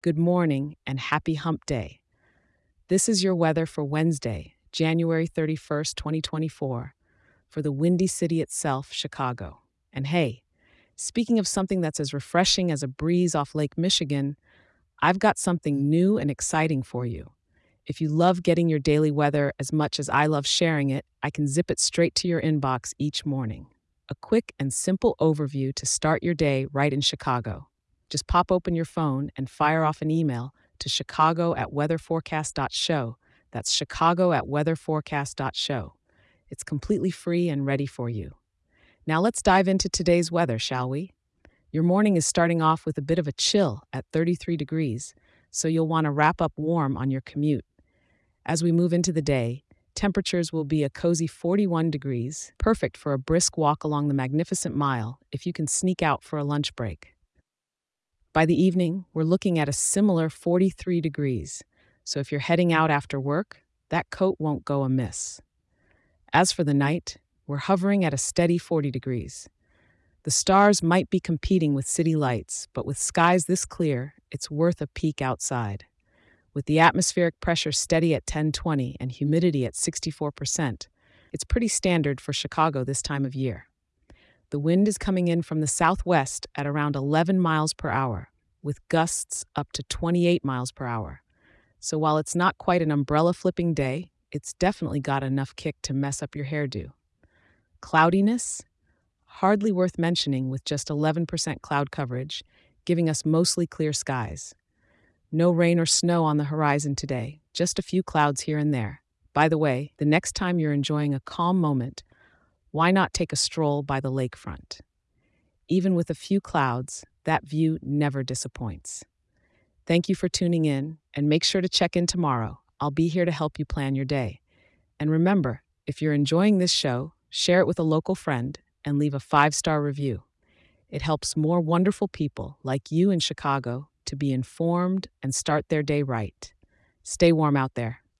Good morning and happy hump day. This is your weather for Wednesday, January 31st, 2024, for the windy city itself, Chicago. And hey, speaking of something that's as refreshing as a breeze off Lake Michigan, I've got something new and exciting for you. If you love getting your daily weather as much as I love sharing it, I can zip it straight to your inbox each morning. A quick and simple overview to start your day right in Chicago. Just pop open your phone and fire off an email to chicago@weatherforecast.show. That's chicago@weatherforecast.show. It's completely free and ready for you. Now let's dive into today's weather, shall we? Your morning is starting off with a bit of a chill at 33 degrees, so you'll want to wrap up warm on your commute. As we move into the day, temperatures will be a cozy 41 degrees, perfect for a brisk walk along the Magnificent Mile if you can sneak out for a lunch break. By the evening, we're looking at a similar 43 degrees, so if you're heading out after work, that coat won't go amiss. As for the night, we're hovering at a steady 40 degrees. The stars might be competing with city lights, but with skies this clear, it's worth a peek outside. With the atmospheric pressure steady at 1020 and humidity at 64%, it's pretty standard for Chicago this time of year. The wind is coming in from the southwest at around 11 miles per hour, with gusts up to 28 miles per hour. So while it's not quite an umbrella-flipping day, it's definitely got enough kick to mess up your hairdo. Cloudiness? Hardly worth mentioning with just 11% cloud coverage, giving us mostly clear skies. No rain or snow on the horizon today, just a few clouds here and there. By the way, the next time you're enjoying a calm moment, why not take a stroll by the lakefront? Even with a few clouds, that view never disappoints. Thank you for tuning in, and make sure to check in tomorrow. I'll be here to help you plan your day. And remember, if you're enjoying this show, share it with a local friend and leave a 5-star review. It helps more wonderful people like you in Chicago to be informed and start their day right. Stay warm out there.